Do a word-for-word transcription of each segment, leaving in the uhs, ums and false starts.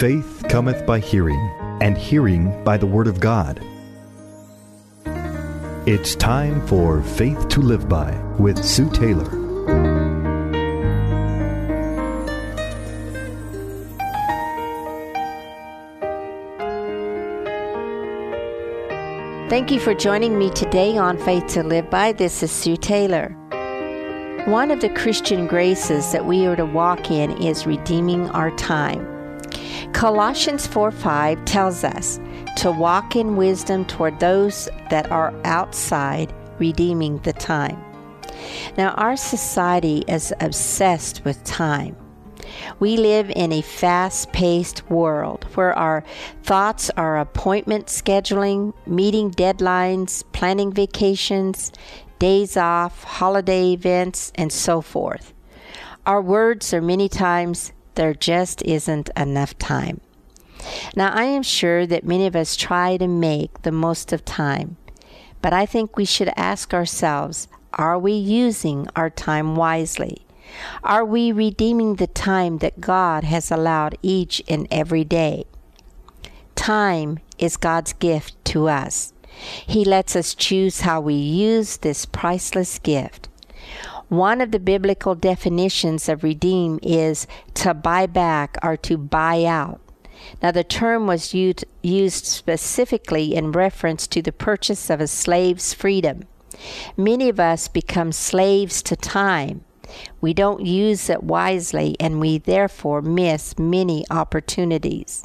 Faith cometh by hearing, and hearing by the Word of God. It's time for Faith to Live By with Sue Taylor. Thank you for joining me today on Faith to Live By. This is Sue Taylor. One of the Christian graces that we are to walk in is redeeming our time. Colossians four five tells us to walk in wisdom toward those that are outside, redeeming the time. Now, our society is obsessed with time. We live in a fast-paced world where our thoughts are appointment scheduling, meeting deadlines, planning vacations, days off, holiday events, and so forth. Our words are many times, there just isn't enough time. Now, I am sure that many of us try to make the most of time, but I think we should ask ourselves, are we using our time wisely? Are we redeeming the time that God has allowed each and every day? Time is God's gift to us. He lets us choose how we use this priceless gift. One of the biblical definitions of redeem is to buy back or to buy out. Now, the term was used, used specifically in reference to the purchase of a slave's freedom. Many of us become slaves to time. We don't use it wisely, and we therefore miss many opportunities.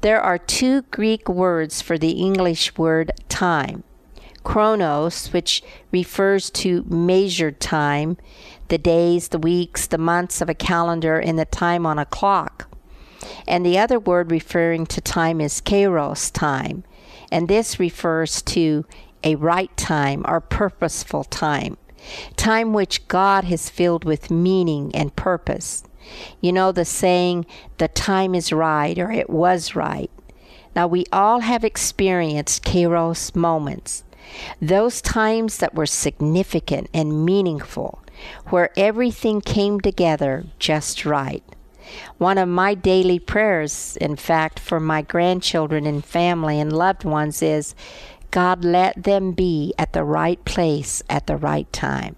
There are two Greek words for the English word time. Chronos, which refers to measured time, the days, the weeks, the months of a calendar, and the time on a clock. And the other word referring to time is Kairos, time, and this refers to a right time or purposeful time. Time which God has filled with meaning and purpose. You know the saying, the time is right, or it was right. Now, we all have experienced Kairos moments, those times that were significant and meaningful, where everything came together just right. One of my daily prayers, in fact, for my grandchildren and family and loved ones is, God, let them be at the right place at the right time.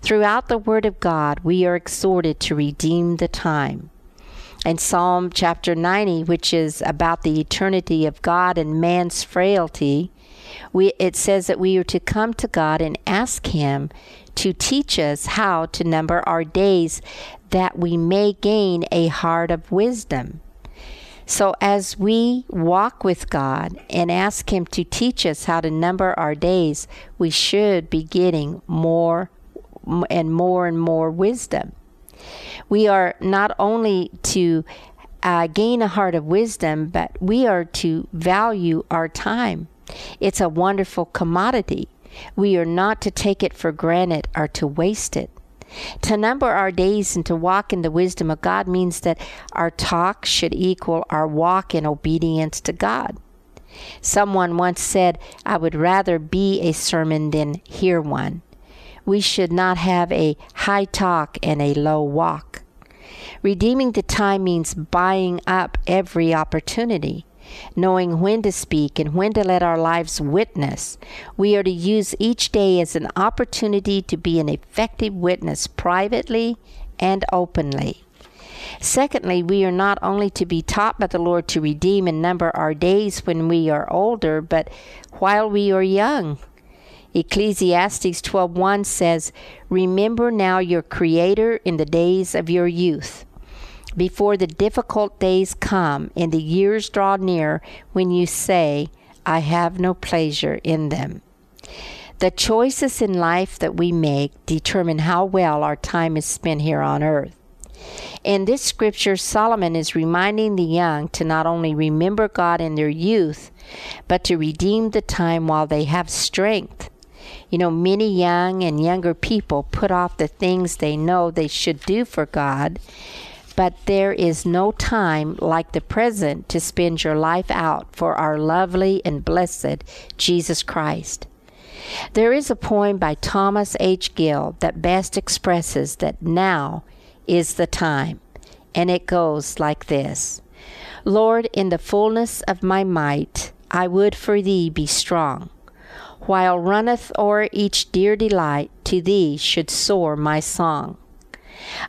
Throughout the Word of God, we are exhorted to redeem the time. In Psalm chapter ninety, which is about the eternity of God and man's frailty, we, it says that we are to come to God and ask Him to teach us how to number our days that we may gain a heart of wisdom. So as we walk with God and ask Him to teach us how to number our days, we should be getting more and more and more wisdom. We are not only to uh, gain a heart of wisdom, but we are to value our time. It's a wonderful commodity. We are not to take it for granted or to waste it. To number our days and to walk in the wisdom of God means that our talk should equal our walk in obedience to God. Someone once said, I would rather be a sermon than hear one. We should not have a high talk and a low walk. Redeeming the time means buying up every opportunity, knowing when to speak and when to let our lives witness. We are to use each day as an opportunity to be an effective witness privately and openly. Secondly, we are not only to be taught by the Lord to redeem and number our days when we are older, but while we are young. Ecclesiastes twelve one says, remember now your Creator in the days of your youth, before the difficult days come and the years draw near when you say, I have no pleasure in them. The choices in life that we make determine how well our time is spent here on earth. In this scripture, Solomon is reminding the young to not only remember God in their youth, but to redeem the time while they have strength. You know, many young and younger people put off the things they know they should do for God, but there is no time like the present to spend your life out for our lovely and blessed Jesus Christ. There is a poem by Thomas H. Gill that best expresses that now is the time, and it goes like this. Lord, in the fullness of my might, I would for thee be strong. While runneth o'er each dear delight, to thee should soar my song.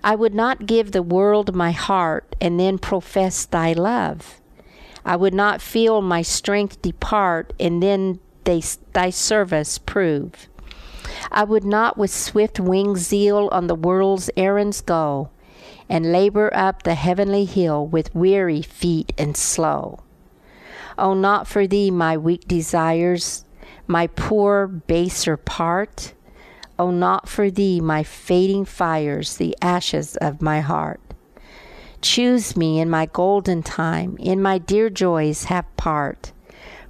I would not give the world my heart, and then profess thy love. I would not feel my strength depart, and then they, thy service prove. I would not with swift winged zeal on the world's errands go, and labor up the heavenly hill with weary feet and slow. O, not for thee my weak desires, my poor baser part. O, not for thee my fading fires, the ashes of my heart. Choose me in my golden time, in my dear joys have part.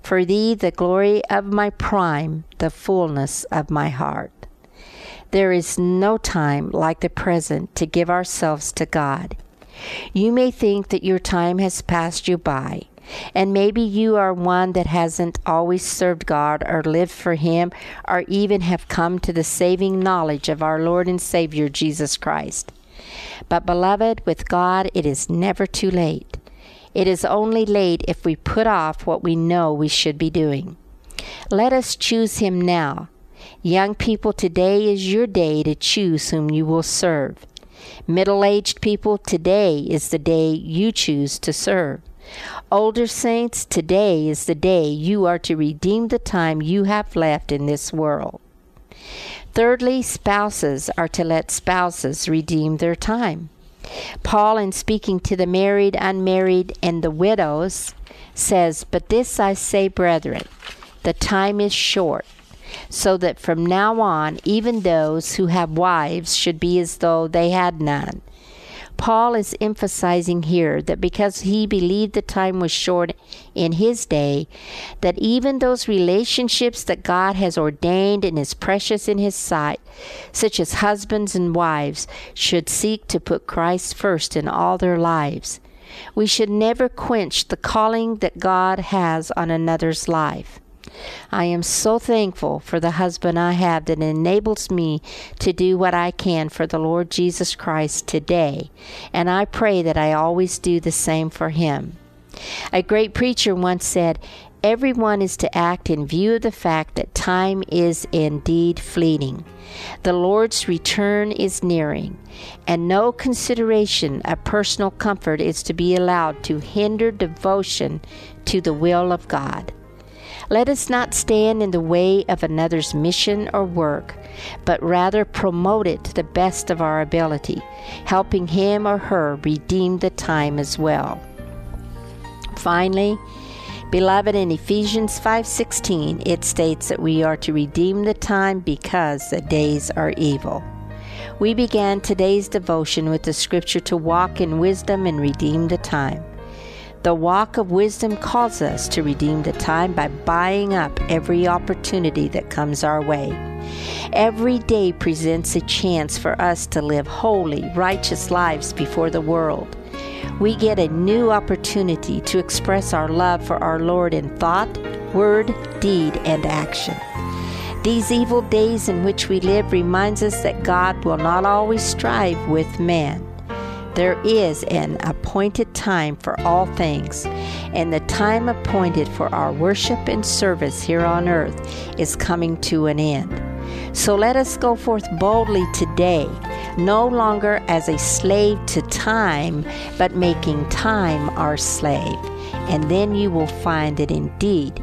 For thee the glory of my prime, the fullness of my heart. There is no time like the present to give ourselves to God. You may think that your time has passed you by, and maybe you are one that hasn't always served God or lived for Him or even have come to the saving knowledge of our Lord and Savior Jesus Christ. But beloved, with God it is never too late. It is only late if we put off what we know we should be doing. Let us choose Him now. Young people, today is your day to choose whom you will serve. Middle-aged people, today is the day you choose to serve. Older saints, today is the day you are to redeem the time you have left in this world. Thirdly, spouses are to let spouses redeem their time. Paul, in speaking to the married, unmarried, and the widows, says, "But this I say, brethren, the time is short, so that from now on even those who have wives should be as though they had none." Paul is emphasizing here that because he believed the time was short in his day, that even those relationships that God has ordained and is precious in his sight, such as husbands and wives, should seek to put Christ first in all their lives. We should never quench the calling that God has on another's life. I am so thankful for the husband I have that enables me to do what I can for the Lord Jesus Christ today, and I pray that I always do the same for him. A great preacher once said, "Everyone is to act in view of the fact that time is indeed fleeting. The Lord's return is nearing, and no consideration of personal comfort is to be allowed to hinder devotion to the will of God." Let us not stand in the way of another's mission or work, but rather promote it to the best of our ability, helping him or her redeem the time as well. Finally, beloved, in Ephesians five sixteen, it states that we are to redeem the time because the days are evil. We began today's devotion with the scripture to walk in wisdom and redeem the time. The walk of wisdom calls us to redeem the time by buying up every opportunity that comes our way. Every day presents a chance for us to live holy, righteous lives before the world. We get a new opportunity to express our love for our Lord in thought, word, deed, and action. These evil days in which we live reminds us that God will not always strive with man. There is an appointed time for all things, and the time appointed for our worship and service here on earth is coming to an end. So let us go forth boldly today, no longer as a slave to time, but making time our slave. And then you will find that indeed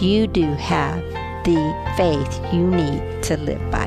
you do have the faith you need to live by.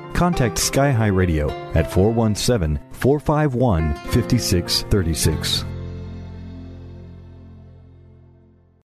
contact Sky High Radio at four one seven, four five one, five six three six.